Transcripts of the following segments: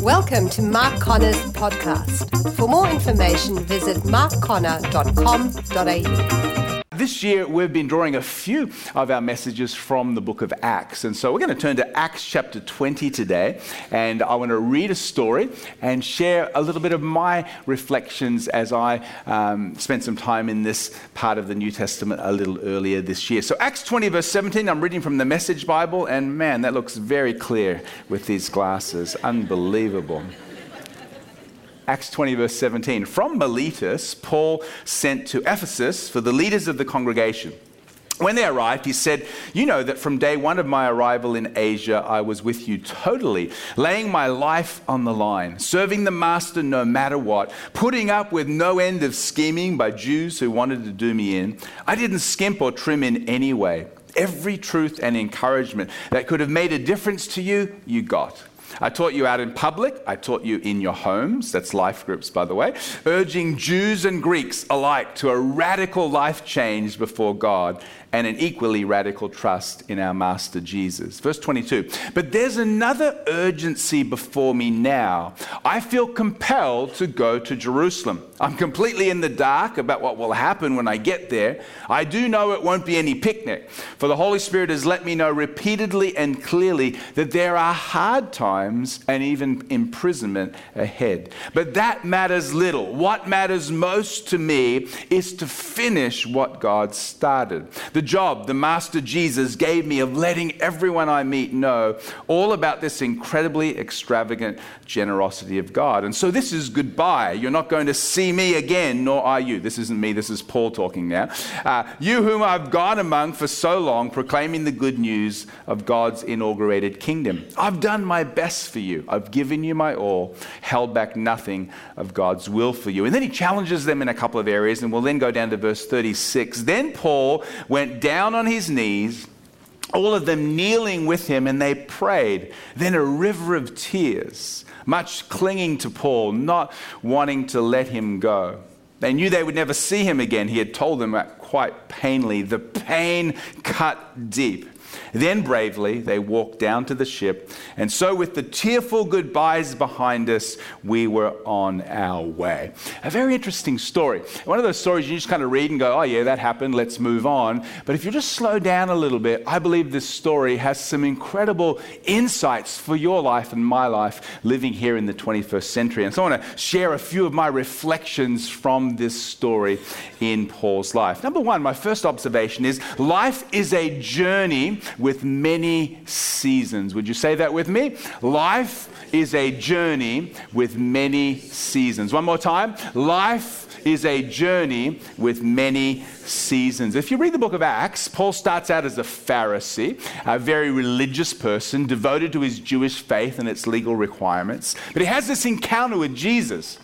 Welcome to Mark Connor's podcast. For more information, visit markconnor.com.au. This year, we've been drawing a few of our messages from the book of Acts. And so we're going to turn to Acts chapter 20 today. And I want to read a story and share a little bit of my reflections as I spent some time in this part of the New Testament a little earlier this year. So Acts 20 verse 17, I'm reading from the Message Bible. And man, that looks very clear with these glasses. Unbelievable. Acts 20 verse 17, from Miletus, Paul sent to Ephesus for the leaders of the congregation. When they arrived, he said, "You know that from day one of my arrival in Asia, I was with you totally, laying my life on the line, serving the master no matter what, putting up with no end of scheming by Jews who wanted to do me in. I didn't skimp or trim in any way. Every truth and encouragement that could have made a difference to you, you got. I taught you out in public. I taught you in your homes." That's life groups, by the way. "Urging Jews and Greeks alike to a radical life change before God and an equally radical trust in our Master Jesus." Verse 22. "But there's another urgency before me now. I feel compelled to go to Jerusalem. I'm completely in the dark about what will happen when I get there. I do know it won't be any picnic, for the Holy Spirit has let me know repeatedly and clearly that there are hard times and even imprisonment ahead. But that matters little. What matters most to me is to finish what God started. The job the Master Jesus gave me of letting everyone I meet know all about this incredibly extravagant generosity of God. And so this is goodbye. You're not going to see me again, nor are you." This isn't me, this is Paul talking now. "You whom I've gone among for so long, proclaiming the good news of God's inaugurated kingdom. I've done my best for you. I've given you my all, held back nothing of God's will for you." And then he challenges them in a couple of areas, and we'll then go down to verse 36. "Then Paul went down on his knees, all of them kneeling with him, and they prayed. Then a river of tears, much clinging to Paul, not wanting to let him go. They knew they would never see him again. He had told them quite plainly. The pain cut deep. Then bravely, they walked down to the ship. And so with the tearful goodbyes behind us, we were on our way." A very interesting story. One of those stories you just kind of read and go, "Oh yeah, that happened, let's move on." But if you just slow down a little bit, I believe this story has some incredible insights for your life and my life living here in the 21st century. And so I want to share a few of my reflections from this story in Paul's life. Number one, my first observation is life is a journey with many seasons. Would you say that with me? Life is a journey with many seasons. One more time. Life is a journey with many seasons. If you read the book of Acts, Paul starts out as a Pharisee, a very religious person devoted to his Jewish faith and its legal requirements. But he has this encounter with Jesus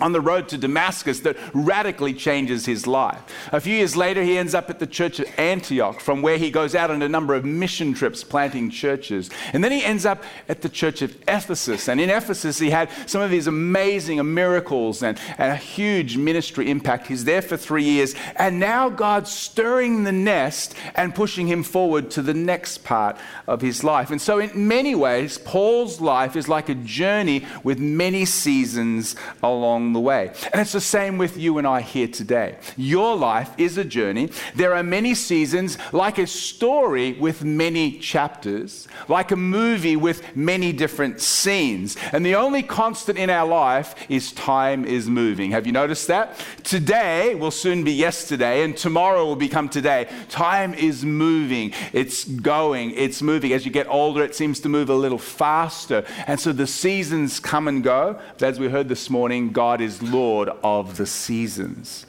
on the road to Damascus that radically changes his life. A few years later, he ends up at the church at Antioch, from where he goes out on a number of mission trips planting churches. And then he ends up at the church of Ephesus. And in Ephesus, he had some of these amazing miracles and a huge ministry impact. He's there for 3 years. And now God's stirring the nest and pushing him forward to the next part of his life. And so in many ways, Paul's life is like a journey with many seasons along the way. And it's the same with you and I here today. Your life is a journey. There are many seasons, like a story with many chapters, like a movie with many different scenes. And the only constant in our life is time is moving. Have you noticed that? Today will soon be yesterday, and tomorrow will become today. Time is moving. It's going. It's moving. As you get older, it seems to move a little faster. And so the seasons come and go. As we heard this morning, God is Lord of the seasons.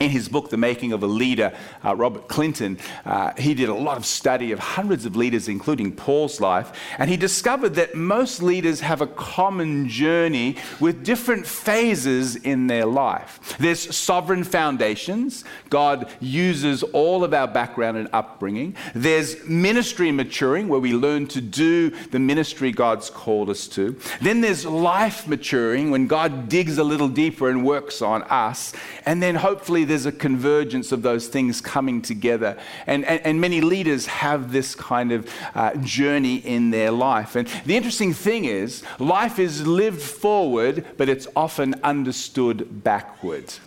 In his book, The Making of a Leader, Robert Clinton, he did a lot of study of hundreds of leaders, including Paul's life, and he discovered that most leaders have a common journey with different phases in their life. There's sovereign foundations. God uses all of our background and upbringing. There's ministry maturing, where we learn to do the ministry God's called us to. Then there's life maturing, when God digs a little deeper and works on us. And then hopefully there's a convergence of those things coming together. And many leaders have this kind of journey in their life. And the interesting thing is, life is lived forward, but it's often understood backwards.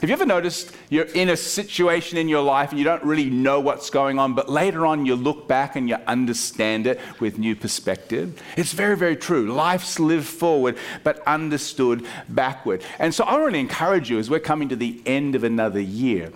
Have you ever noticed you're in a situation in your life and you don't really know what's going on, but later on you look back and you understand it with new perspective? It's very, very true. Life's lived forward, but understood backward. And so I really encourage you, as we're coming to the end of another year,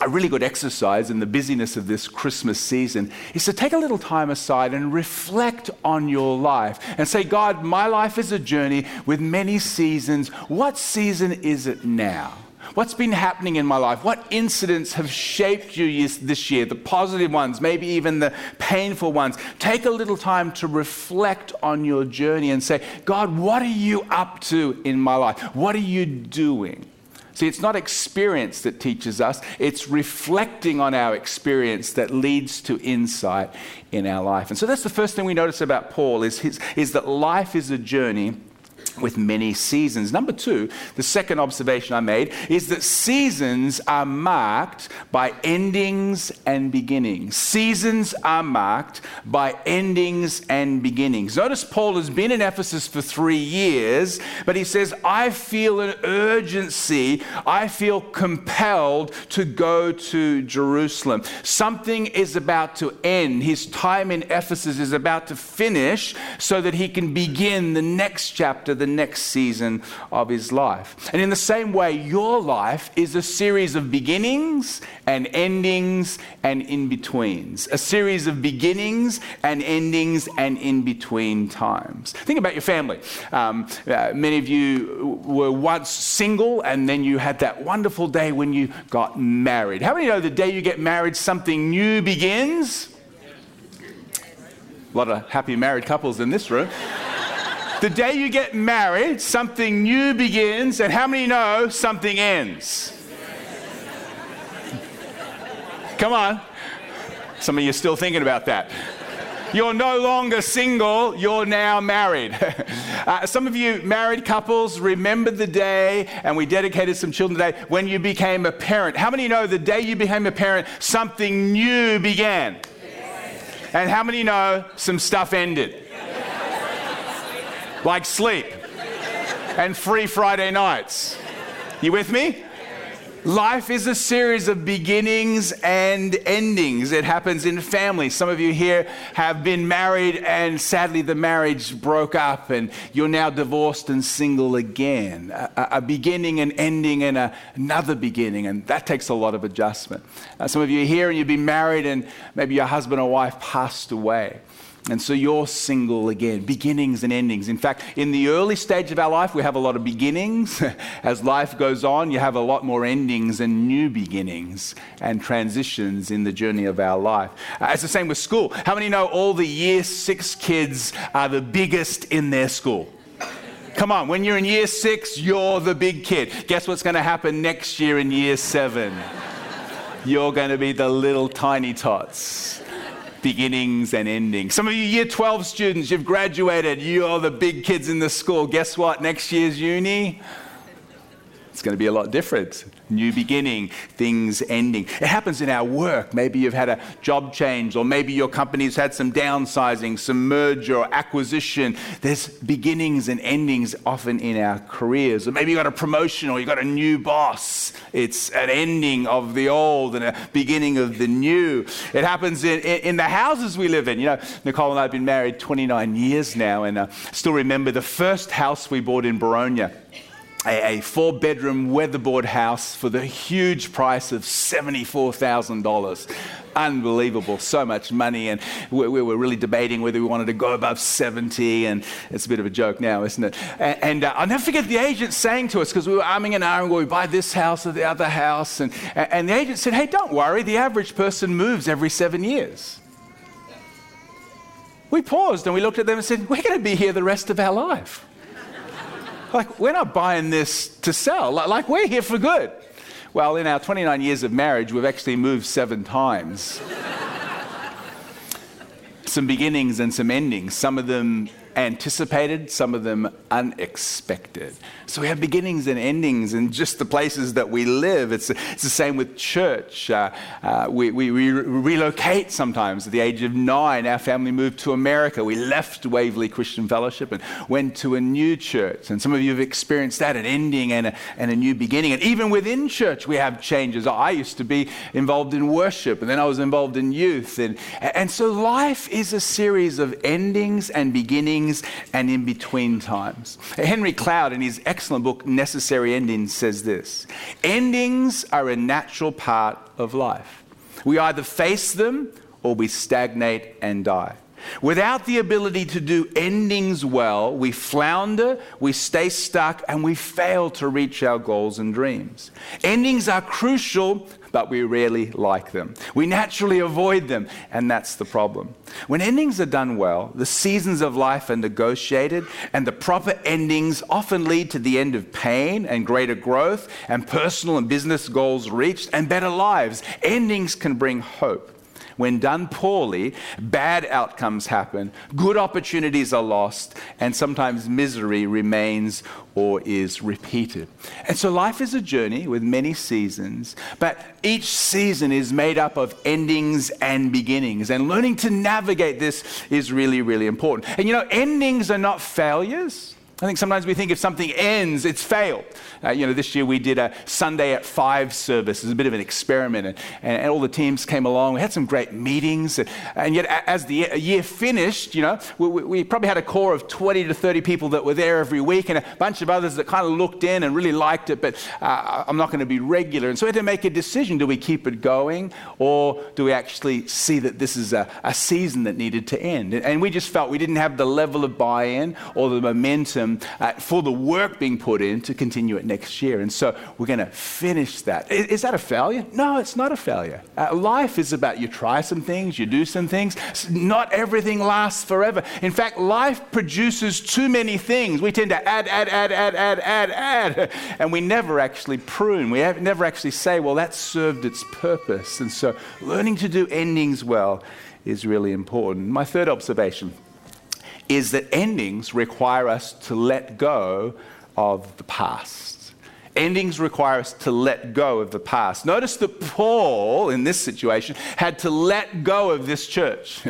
a really good exercise in the busyness of this Christmas season is to take a little time aside and reflect on your life and say, God, my life is a journey with many seasons. What season is it now? What's been happening in my life? What incidents have shaped you this year? The positive ones, maybe even the painful ones. Take a little time to reflect on your journey and say, God, what are you up to in my life? What are you doing? See, it's not experience that teaches us. It's reflecting on our experience that leads to insight in our life. And so that's the first thing we notice about Paul is that life is a journey with many seasons. Number two, the second observation I made is that seasons are marked by endings and beginnings. Seasons are marked by endings and beginnings. Notice Paul has been in Ephesus for 3 years, but he says, I feel an urgency. I feel compelled to go to Jerusalem. Something is about to end. His time in Ephesus is about to finish so that he can begin the next chapter, the next season of his life. And in the same way, your life is a series of beginnings and endings and in-betweens. A series of beginnings and endings and in-between times. Think about your family. Many of you were once single and then you had that wonderful day when you got married. How many know the day you get married, something new begins? A lot of happy married couples in this room. The day you get married, something new begins, and how many know something ends? Come on. Some of you are still thinking about that. You're no longer single, you're now married. Some of you married couples remember the day, and we dedicated some children today, when you became a parent. How many know the day you became a parent, something new began? And how many know some stuff ended? Like sleep and free Friday nights. You with me? Life is a series of beginnings and endings. It happens in families. Some of you here have been married and sadly the marriage broke up and you're now divorced and single again. A beginning and ending and another beginning, and that takes a lot of adjustment. Some of you are here and you've been married and maybe your husband or wife passed away. And so you're single again, beginnings and endings. In fact, in the early stage of our life, we have a lot of beginnings. As life goes on, you have a lot more endings and new beginnings and transitions in the journey of our life. It's the same with school. How many know all the year six kids are the biggest in their school? Come on, when you're in year six, you're the big kid. Guess what's going to happen next year in year seven? You're going to be the little tiny tots. Beginnings and endings. Some of you year 12 students, you've graduated, you're the big kids in the school. Guess what? Next year's uni, it's going to be a lot different. New beginning, things ending. It happens in our work. Maybe you've had a job change, or maybe your company's had some downsizing, some merger or acquisition. There's beginnings and endings often in our careers. Or maybe you got a promotion or you got a new boss. It's an ending of the old and a beginning of the new. It happens in the houses we live in. You know, Nicole and I have been married 29 years now, and still remember the first house we bought in Boronia. A four-bedroom weatherboard house for the huge price of $74,000. Unbelievable, so much money. And we were really debating whether we wanted to go above 70, and it's a bit of a joke now, isn't it? And I'll never forget the agent saying to us, because we were arming and ahhing, we buy this house or the other house, and the agent said, hey, don't worry, the average person moves every 7 years. We paused and we looked at them and said, we're going to be here the rest of our life. Like, we're not buying this to sell. Like, we're here for good. Well, in our 29 years of marriage, we've actually moved 7 times. Some beginnings and some endings. Some of them anticipated, some of them unexpected. So we have beginnings and endings in just the places that we live. It's the same with church. We relocate sometimes. At the age of 9, our family moved to America. We left Waverly Christian Fellowship and went to a new church. And some of you have experienced that, an ending and a new beginning. And even within church, we have changes. I used to be involved in worship, and then I was involved in youth. And so life is a series of endings and beginnings and in-between times. Henry Cloud, in his excellent book, Necessary Endings, says this: endings are a natural part of life. We either face them or we stagnate and die. Without the ability to do endings well, we flounder, we stay stuck, and we fail to reach our goals and dreams. Endings are crucial, but we rarely like them. We naturally avoid them, and that's the problem. When endings are done well, the seasons of life are negotiated, and the proper endings often lead to the end of pain and greater growth and personal and business goals reached and better lives. Endings can bring hope. When done poorly, bad outcomes happen, good opportunities are lost, and sometimes misery remains or is repeated. And so life is a journey with many seasons, but each season is made up of endings and beginnings. And learning to navigate this is really, really important. And you know, endings are not failures. I think sometimes we think if something ends, it's failed. This year we did a Sunday at 5 service. It was a bit of an experiment, and all the teams came along. We had some great meetings, and yet as the year finished, we probably had a core of 20 to 30 people that were there every week, and a bunch of others that kind of looked in and really liked it, but I'm not going to be regular. And so we had to make a decision: do we keep it going, or do we actually see that this is a season that needed to end? And we just felt we didn't have the level of buy-in or the momentum for the work being put in to continue it next year. And so we're going to finish that. Is that a failure? No, it's not a failure. Life is about you try some things, you do some things. Not everything lasts forever. In fact, life produces too many things. We tend to add, and we never actually prune. We never actually say, well, that served its purpose. And so learning to do endings well is really important. My third observation is that endings require us to let go of the past. Endings require us to let go of the past. Notice that Paul, in this situation, had to let go of this church.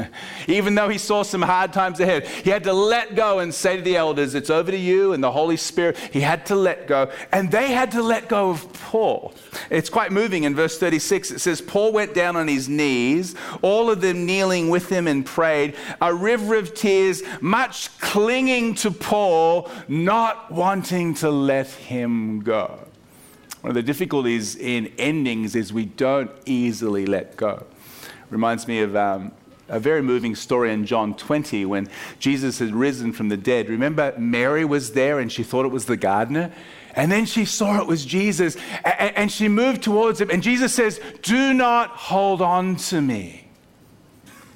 Even though he saw some hard times ahead, he had to let go and say to the elders, it's over to you and the Holy Spirit. He had to let go, and they had to let go of Paul. It's quite moving. In verse 36, it says, Paul went down on his knees, all of them kneeling with him, and prayed, a river of tears, much clinging to Paul, not wanting to let him go. One of the difficulties in endings is we don't easily let go. Reminds me of a very moving story in John 20 when Jesus had risen from the dead. Remember, Mary was there and she thought it was the gardener, and then she saw it was Jesus, and she moved towards him, and Jesus says, do not hold on to me.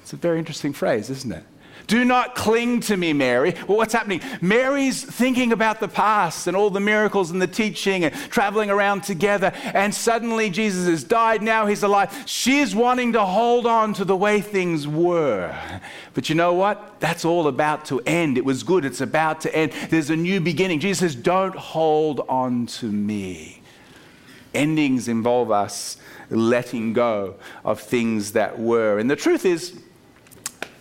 It's a very interesting phrase, isn't it? Do not cling to me, Mary. Well, what's happening? Mary's thinking about the past and all the miracles and the teaching and traveling around together. And suddenly Jesus has died. Now he's alive. She's wanting to hold on to the way things were. But you know what? That's all about to end. It was good. It's about to end. There's a new beginning. Jesus says, don't hold on to me. Endings involve us letting go of things that were. And the truth is,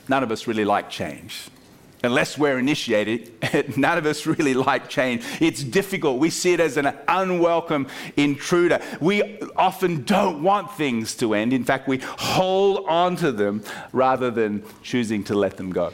none of us really like change. Unless we're initiated, none of us really like change. It's difficult. We see it as an unwelcome intruder. We often don't want things to end. In fact, we hold on to them rather than choosing to let them go.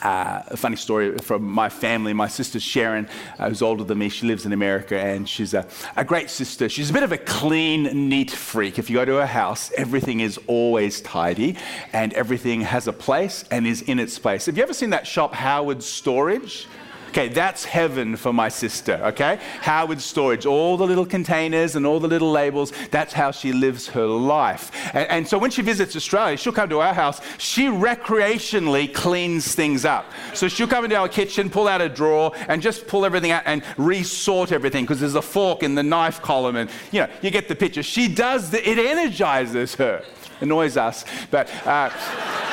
A funny story from my family. My sister Sharon, who's older than me, she lives in America, and she's a great sister. She's a bit of a clean, neat freak. If you go to her house, everything is always tidy, and everything has a place and is in its place. Have you ever seen that shop, Howard Storage? Okay, that's heaven for my sister, okay? Howard Storage, all the little containers and all the little labels, that's how she lives her life. And so when she visits Australia, she'll come to our house, she recreationally cleans things up. So she'll come into our kitchen, pull out a drawer, and just pull everything out and re-sort everything, because there's a fork in the knife column, and you get the picture. She does, it energizes her, annoys us, but...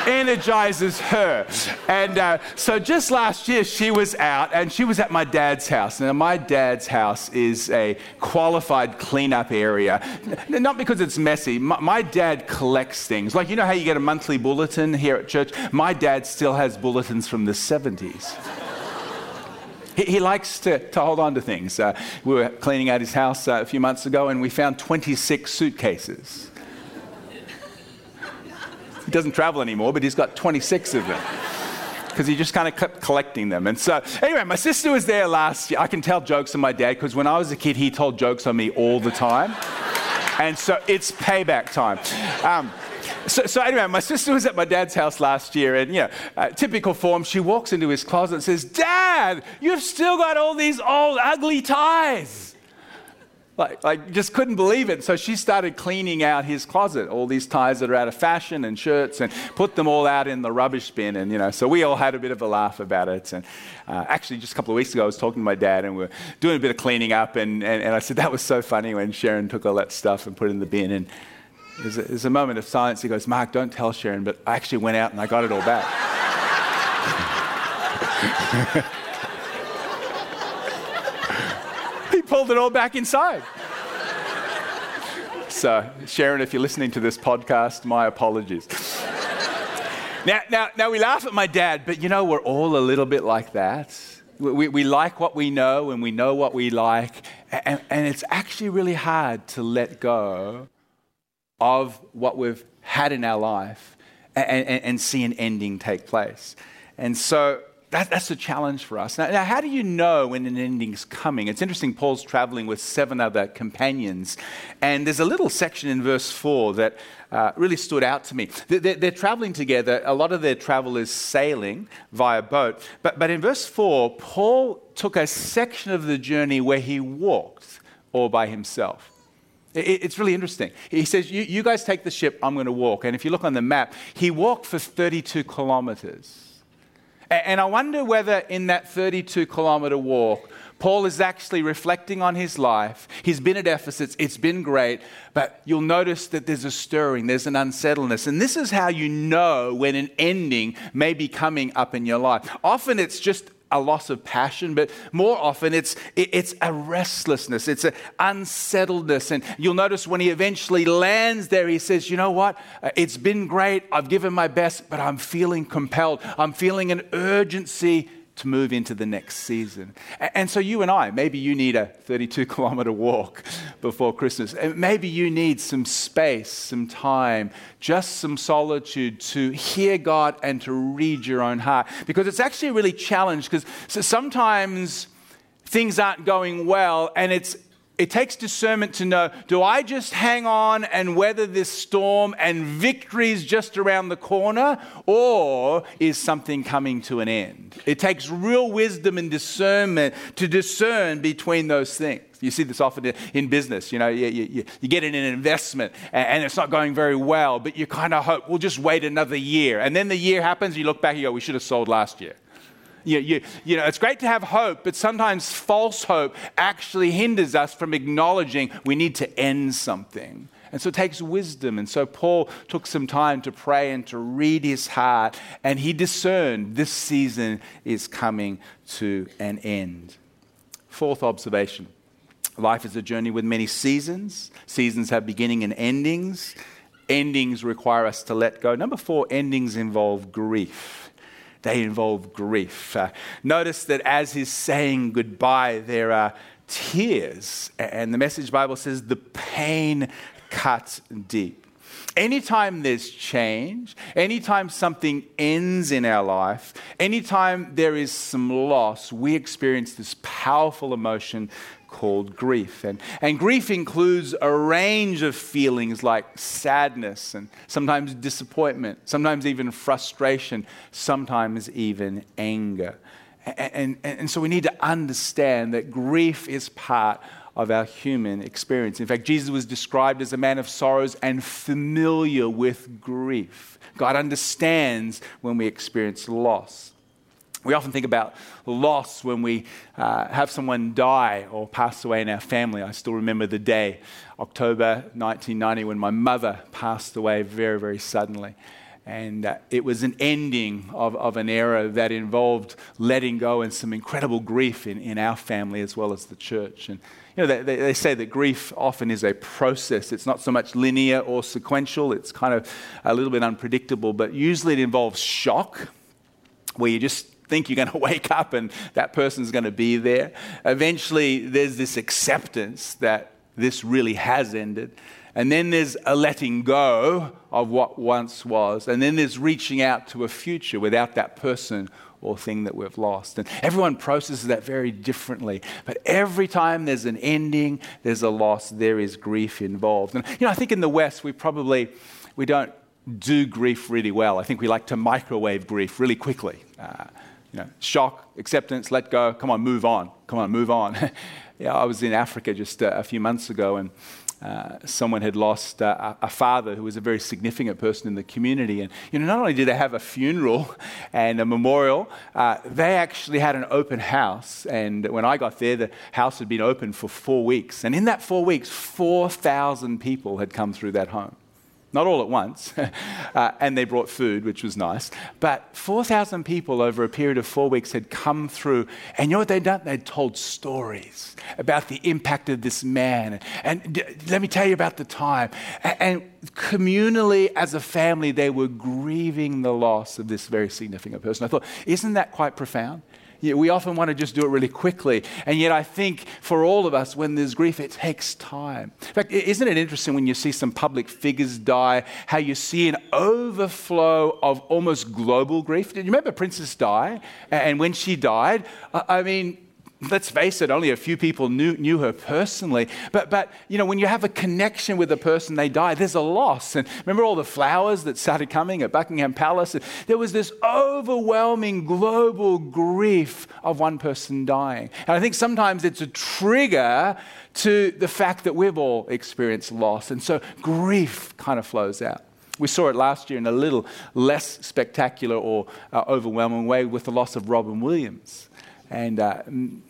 energizes her. And so just last year, she was out, and she was at my dad's house. Now, my dad's house is a qualified cleanup area. Not because it's messy. My dad collects things. Like, you know how you get a monthly bulletin here at church? My dad still has bulletins from the 70s. He likes to hold on to things. We were cleaning out his house a few months ago, and we found 26 suitcases. He doesn't travel anymore, but he's got 26 of them, because he just kind of kept collecting them. And so, anyway, my sister was there last year. I can tell jokes on my dad, because when I was a kid, he told jokes on me all the time. And so it's payback time. So anyway, my sister was at my dad's house last year, and typical form, she walks into his closet and says, "Dad, you've still got all these old ugly ties." Like just couldn't believe it. So she started cleaning out his closet, all these ties that are out of fashion and shirts, and put them all out in the rubbish bin. And, so we all had a bit of a laugh about it. And actually, just a couple of weeks ago, I was talking to my dad, and we were doing a bit of cleaning up. And I said, "That was so funny when Sharon took all that stuff and put it in the bin." And there's a moment of silence. He goes, "Mark, don't tell Sharon, but I actually went out and I got it all back." He pulled it all back inside. So, Sharon, if you're listening to this podcast, my apologies. Now we laugh at my dad, but we're all a little bit like that. We like what we know, and we know what we like, and it's actually really hard to let go of what we've had in our life and see an ending take place. And so that's a challenge for us. Now, how do you know when an ending's coming? It's interesting, Paul's traveling with 7 other companions, and there's a little section in verse 4 that really stood out to me. They're traveling together. A lot of their travel is sailing via boat. But in verse 4, Paul took a section of the journey where he walked all by himself. It's really interesting. He says, you guys take the ship, I'm going to walk. And if you look on the map, he walked for 32 kilometers. And I wonder whether in that 32-kilometer walk, Paul is actually reflecting on his life. He's been at Ephesus. It's been great. But you'll notice that there's a stirring. There's an unsettledness. And this is how you know when an ending may be coming up in your life. Often it's just a loss of passion, but more often it's a restlessness, it's an unsettledness. And you'll notice when he eventually lands there, he says, "You know what? It's been great. I've given my best, but I'm feeling compelled. I'm feeling an urgency to move into the next season." And so you and I, maybe you need a 32-kilometer walk before Christmas. And maybe you need some space, some time, just some solitude to hear God and to read your own heart. Because it's actually really challenged, because sometimes things aren't going well, and it takes discernment to know, do I just hang on and weather this storm and victory's just around the corner, or is something coming to an end? It takes real wisdom and discernment to discern between those things. You see this often in business. You get in an investment and it's not going very well, but you kind of hope, we'll just wait another year. And then the year happens, you look back and you go, we should have sold last year. It's great to have hope, but sometimes false hope actually hinders us from acknowledging we need to end something. And so it takes wisdom. And so Paul took some time to pray and to read his heart, and he discerned this season is coming to an end. 4th observation. Life is a journey with many seasons. Seasons have beginning and endings. Endings require us to let go. Number 4, endings involve grief. They involve grief. Notice that as he's saying goodbye, there are tears. And the Message Bible says the pain cuts deep. Anytime there's change, anytime something ends in our life, anytime there is some loss, we experience this powerful emotion called grief. And grief includes a range of feelings like sadness and sometimes disappointment, sometimes even frustration, sometimes even anger. And so we need to understand that grief is part of our human experience. In fact, Jesus was described as a man of sorrows and familiar with grief. God understands when we experience loss. We often think about loss when we have someone die or pass away in our family. I still remember the day, October 1990, when my mother passed away very, very suddenly. And it was an ending of an era that involved letting go and some incredible grief in our family as well as the church. And you know, they say that grief often is a process. It's not so much linear or sequential. It's kind of a little bit unpredictable, but usually it involves shock, where you just think you're going to wake up and that person's going to be there. Eventually, there's this acceptance that this really has ended. And then there's a letting go of what once was. And then there's reaching out to a future without that person or thing that we've lost. And everyone processes that very differently. But every time there's an ending, there's a loss, there is grief involved. And I think in the West, we don't do grief really well. I think we like to microwave grief really quickly. Shock, acceptance, let go, come on, move on. I was in Africa just a few months ago, and someone had lost a father who was a very significant person in the community. And not only did they have a funeral and a memorial, they actually had an open house. And when I got there, the house had been open for 4 weeks. And in that 4 weeks, 4,000 people had come through that home. Not all at once, and they brought food, which was nice. But 4,000 people over a period of 4 weeks had come through, and you know what they'd done? They'd told stories about the impact of this man, and let me tell you about the time. And communally, as a family, they were grieving the loss of this very significant person. I thought, isn't that quite profound? We often want to just do it really quickly. And yet I think for all of us, when there's grief, it takes time. In fact, isn't it interesting when you see some public figures die, how you see an overflow of almost global grief? Do you remember Princess Di? And when she died, I mean, let's face it, only a few people knew her personally. But when you have a connection with a person, they die, there's a loss. And remember all the flowers that started coming at Buckingham Palace? There was this overwhelming global grief of one person dying. And I think sometimes it's a trigger to the fact that we've all experienced loss. And so grief kind of flows out. We saw it last year in a little less spectacular or overwhelming way with the loss of Robin Williams. And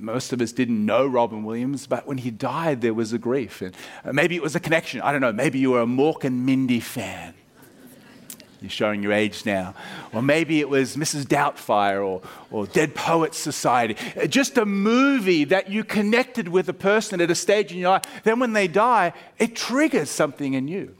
most of us didn't know Robin Williams, but when he died, there was a grief. And maybe it was a connection. I don't know. Maybe you were a Mork and Mindy fan. You're showing your age now. Or maybe it was Mrs. Doubtfire or Dead Poets Society. Just a movie that you connected with a person at a stage in your life. Then when they die, it triggers something in you.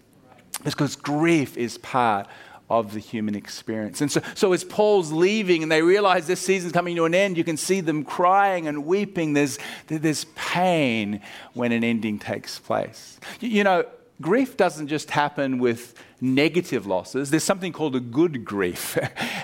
It's because grief is part of the human experience. And so as Paul's leaving and they realize this season's coming to an end, you can see them crying and weeping. There's pain when an ending takes place. Grief doesn't just happen with negative losses. There's something called a good grief.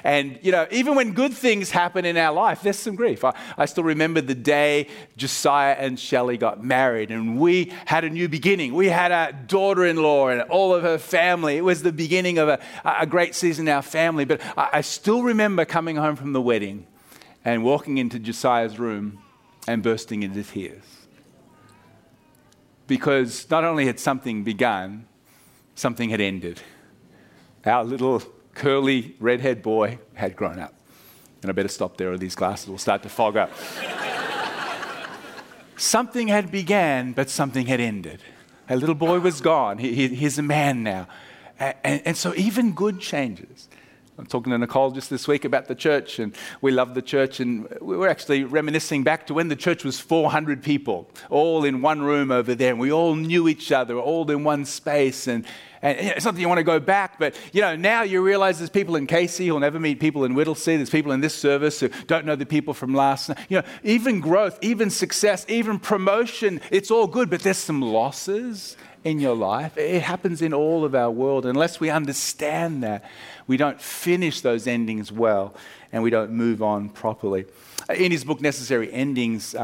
And, even when good things happen in our life, there's some grief. I still remember the day Josiah and Shelley got married and we had a new beginning. We had a daughter-in-law and all of her family. It was the beginning of a great season in our family. But I still remember coming home from the wedding and walking into Josiah's room and bursting into tears. Because not only had something begun, something had ended. Our little curly redhead boy had grown up. And I better stop there or these glasses will start to fog up. Something had began, but something had ended. Our little boy was gone. He's a man now. And so even good changes. I'm talking to Nicole just this week about the church, and we love the church, and we were actually reminiscing back to when the church was 400 people, all in one room over there, and we all knew each other, all in one space, and it's not that you want to go back, but now you realize there's people in Casey who'll never meet people in Whittlesea, there's people in this service who don't know the people from last night. Even growth, even success, even promotion, it's all good, but there's some losses in your life. It happens in all of our world. Unless we understand that, we don't finish those endings well and we don't move on properly. In his book, Necessary Endings,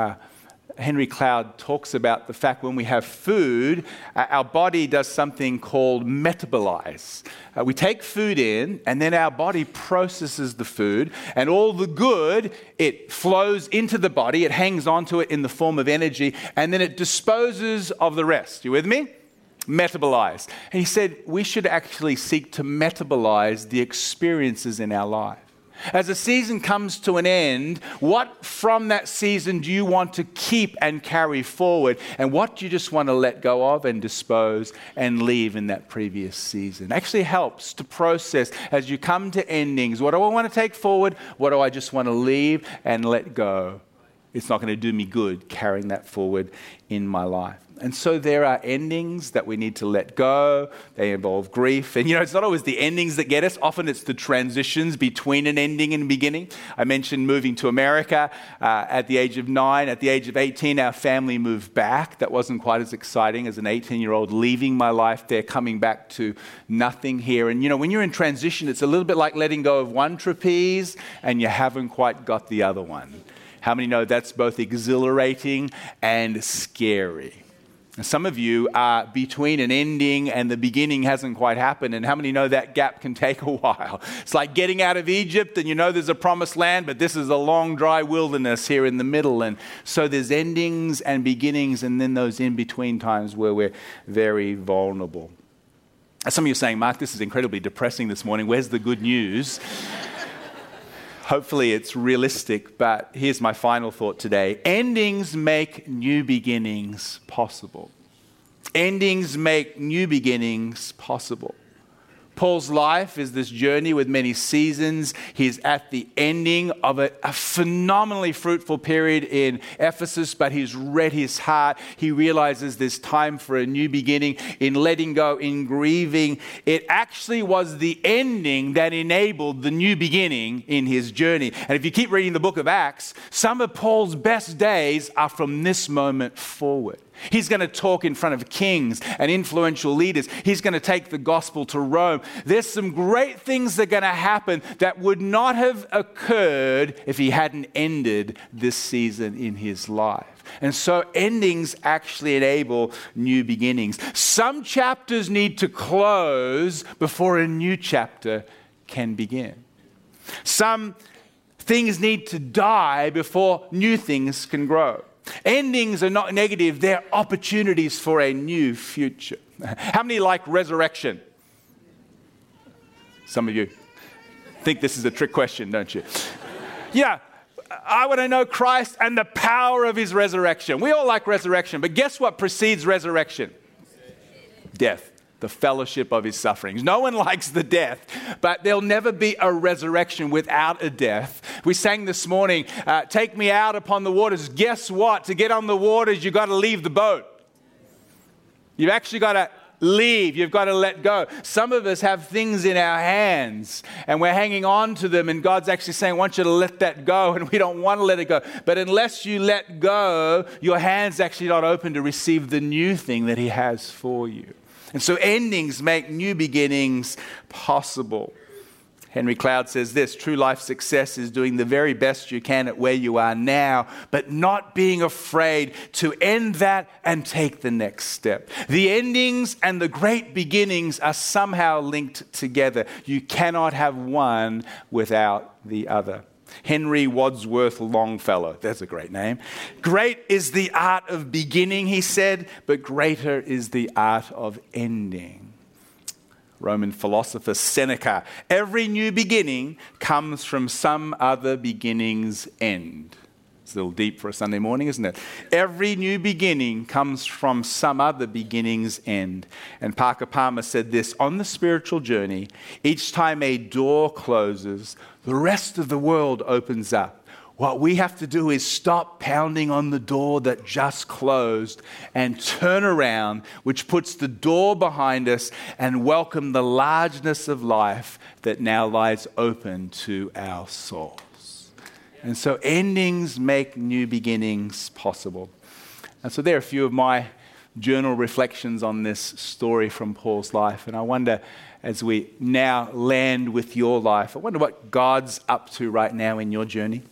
Henry Cloud talks about the fact when we have food, our body does something called metabolize. We take food in and then our body processes the food, and all the good, it flows into the body, it hangs onto it in the form of energy, and then it disposes of the rest. You with me? Metabolize. And he said we should actually seek to metabolize the experiences in our life. As a season comes to an end, what from that season do you want to keep and carry forward? And what do you just want to let go of and dispose and leave in that previous season? Actually helps to process as you come to endings. What do I want to take forward? What do I just want to leave and let go? It's not going to do me good carrying that forward in my life. And so there are endings that we need to let go. They involve grief. And it's not always the endings that get us. Often it's the transitions between an ending and a beginning. I mentioned moving to America at the age of 9. At the age of 18, our family moved back. That wasn't quite as exciting as an 18-year-old leaving my life there, coming back to nothing here. And when you're in transition, it's a little bit like letting go of one trapeze and you haven't quite got the other one. How many know that's both exhilarating and scary? Some of you are between an ending and the beginning hasn't quite happened. And how many know that gap can take a while? It's like getting out of Egypt and there's a promised land, but this is a long, dry wilderness here in the middle. And so there's endings and beginnings and then those in-between times where we're very vulnerable. Some of you are saying, Mark, this is incredibly depressing this morning. Where's the good news? Hopefully it's realistic, but here's my final thought today. Endings make new beginnings possible. Endings make new beginnings possible. Paul's life is this journey with many seasons. He's at the ending of a phenomenally fruitful period in Ephesus, but he's read his heart. He realizes there's time for a new beginning in letting go, in grieving. It actually was the ending that enabled the new beginning in his journey. And if you keep reading the book of Acts, some of Paul's best days are from this moment forward. He's going to talk in front of kings and influential leaders. He's going to take the gospel to Rome. There's some great things that are going to happen that would not have occurred if he hadn't ended this season in his life. And so endings actually enable new beginnings. Some chapters need to close before a new chapter can begin. Some things need to die before new things can grow. Endings are not negative, they're opportunities for a new future. How many like resurrection? Some of you think this is a trick question, don't you? Yeah, I want to know Christ and the power of his resurrection. We all like resurrection, but guess what precedes resurrection? Death. The fellowship of his sufferings. No one likes the death, but there'll never be a resurrection without a death. We sang this morning, take me out upon the waters. Guess what? To get on the waters, you've got to leave the boat. You've actually got to leave. You've got to let go. Some of us have things in our hands and we're hanging on to them and God's actually saying, I want you to let that go, and we don't want to let it go. But unless you let go, your hand's actually not open to receive the new thing that he has for you. And so endings make new beginnings possible. Henry Cloud says this, true life success is doing the very best you can at where you are now, but not being afraid to end that and take the next step. The endings and the great beginnings are somehow linked together. You cannot have one without the other. Henry Wadsworth Longfellow, that's a great name. Great is the art of beginning, he said, but greater is the art of ending. Roman philosopher Seneca, every new beginning comes from some other beginning's end. It's a little deep for a Sunday morning, isn't it? Every new beginning comes from some other beginning's end. And Parker Palmer said this, on the spiritual journey, each time a door closes, the rest of the world opens up. What we have to do is stop pounding on the door that just closed and turn around, which puts the door behind us, and welcome the largeness of life that now lies open to our soul. And so endings make new beginnings possible. And so there are a few of my journal reflections on this story from Paul's life. And I wonder, as we now land with your life, I wonder what God's up to right now in your journey.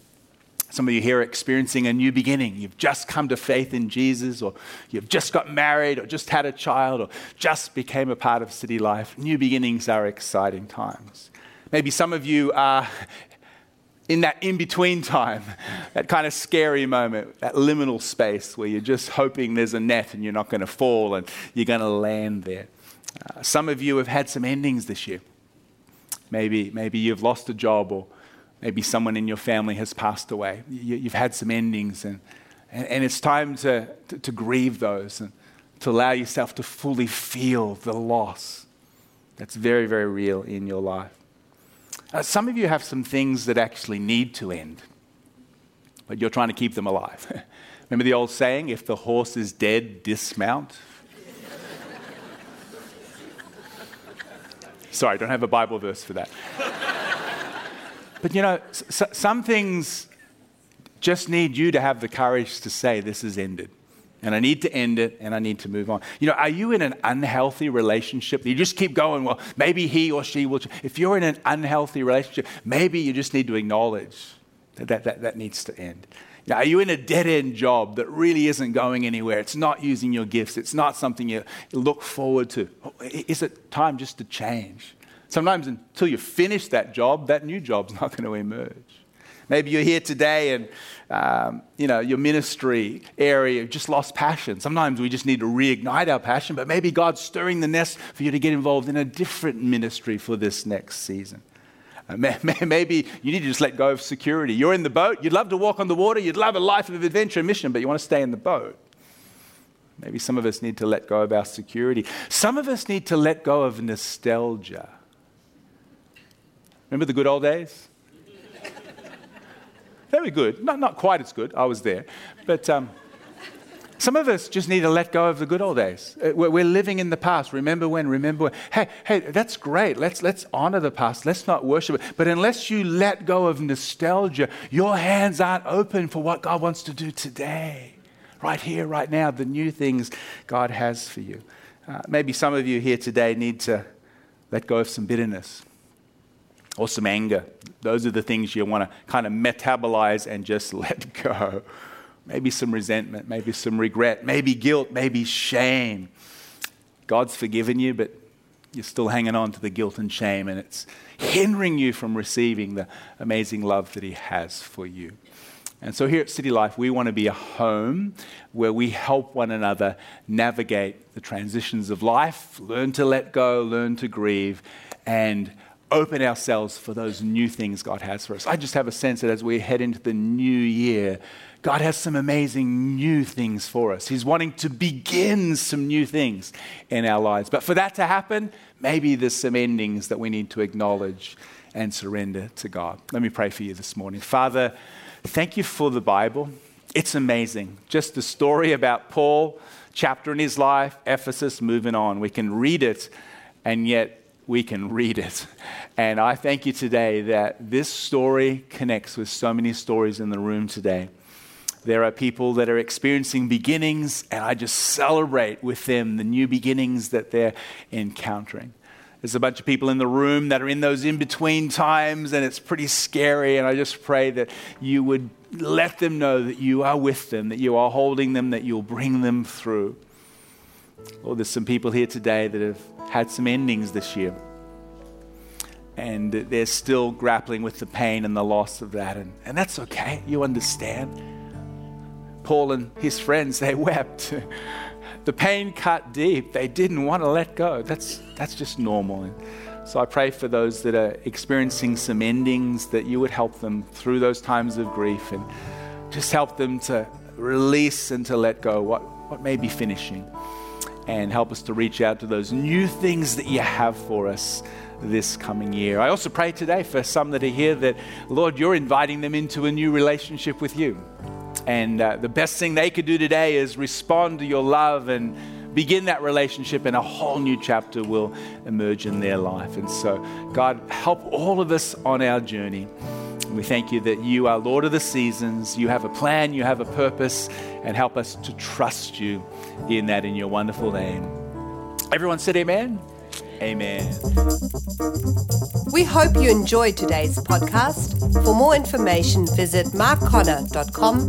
Some of you here are experiencing a new beginning. You've just come to faith in Jesus, or you've just got married, or just had a child, or just became a part of City Life. New beginnings are exciting times. Maybe some of you are in that in-between time, that kind of scary moment, that liminal space where you're just hoping there's a net and you're not going to fall and you're going to land there. Some of you have had some endings this year. Maybe you've lost a job, or Maybe someone in your family has passed away. You've had some endings, and it's time to grieve those and to allow yourself to fully feel the loss that's very, very real in your life. Some of you have some things that actually need to end, but you're trying to keep them alive. Remember the old saying, if the horse is dead, dismount? Sorry, I don't have a Bible verse for that. But you know, some things just need you to have the courage to say, this is ended. And I need to end it, and I need to move on. You know, are you in an unhealthy relationship? You just keep going, well, maybe he or she will. If you're in an unhealthy relationship, maybe you just need to acknowledge that needs to end. Now, are you in a dead-end job that really isn't going anywhere? It's not using your gifts. It's not something you look forward to. Is it time just to change? Sometimes until you finish that job, that new job's not going to emerge. Maybe you're here today and, your ministry area just lost passion. Sometimes we just need to reignite our passion, but maybe God's stirring the nest for you to get involved in a different ministry for this next season. Maybe you need to just let go of security. You're in the boat. You'd love to walk on the water. You'd love a life of adventure and mission, but you want to stay in the boat. Maybe some of us need to let go of our security. Some of us need to let go of nostalgia. Remember the good old days? They were good. Not quite as good. I was there. But some of us just need to let go of the good old days. We're living in the past. Remember when. Hey, that's great. Let's honor the past. Let's not worship it. But unless you let go of nostalgia, your hands aren't open for what God wants to do today. Right here, right now, the new things God has for you. Maybe some of you here today need to let go of some bitterness. Or some anger. Those are the things you want to kind of metabolize and just let go. Maybe some resentment, maybe some regret, maybe guilt, maybe shame. God's forgiven you, but you're still hanging on to the guilt and shame, and it's hindering you from receiving the amazing love that He has for you. And so here at City Life, we want to be a home where we help one another navigate the transitions of life, learn to let go, learn to grieve, and open ourselves for those new things God has for us. I just have a sense that as we head into the new year, God has some amazing new things for us. He's wanting to begin some new things in our lives. But for that to happen, maybe there's some endings that we need to acknowledge and surrender to God. Let me pray for you this morning. Father, thank you for the Bible. It's amazing. Just the story about Paul, chapter in his life, Ephesus, moving on. We can read it, and yet we can read it. And I thank you today that this story connects with so many stories in the room today. There are people that are experiencing beginnings, and I just celebrate with them the new beginnings that they're encountering. There's a bunch of people in the room that are in those in-between times, and it's pretty scary. And I just pray that you would let them know that you are with them, that you are holding them, that you'll bring them through. Lord, there's some people here today that have had some endings this year, and they're still grappling with the pain and the loss of that, and that's okay. You understand. Paul and his friends, they wept. The pain cut deep. They didn't want to let go. That's just normal. And so I pray for those that are experiencing some endings, that you would help them through those times of grief and just help them to release and to let go what may be finishing. And help us to reach out to those new things that you have for us this coming year. I also pray today for some that are here that, Lord, you're inviting them into a new relationship with you. And the best thing they could do today is respond to your love and begin that relationship, and a whole new chapter will emerge in their life. And so, God, help all of us on our journey. We thank you that you are Lord of the seasons. You have a plan, you have a purpose, and help us to trust you in that, in your wonderful name. Everyone said amen? Amen. We hope you enjoyed today's podcast. For more information, visit markconnor.com.au.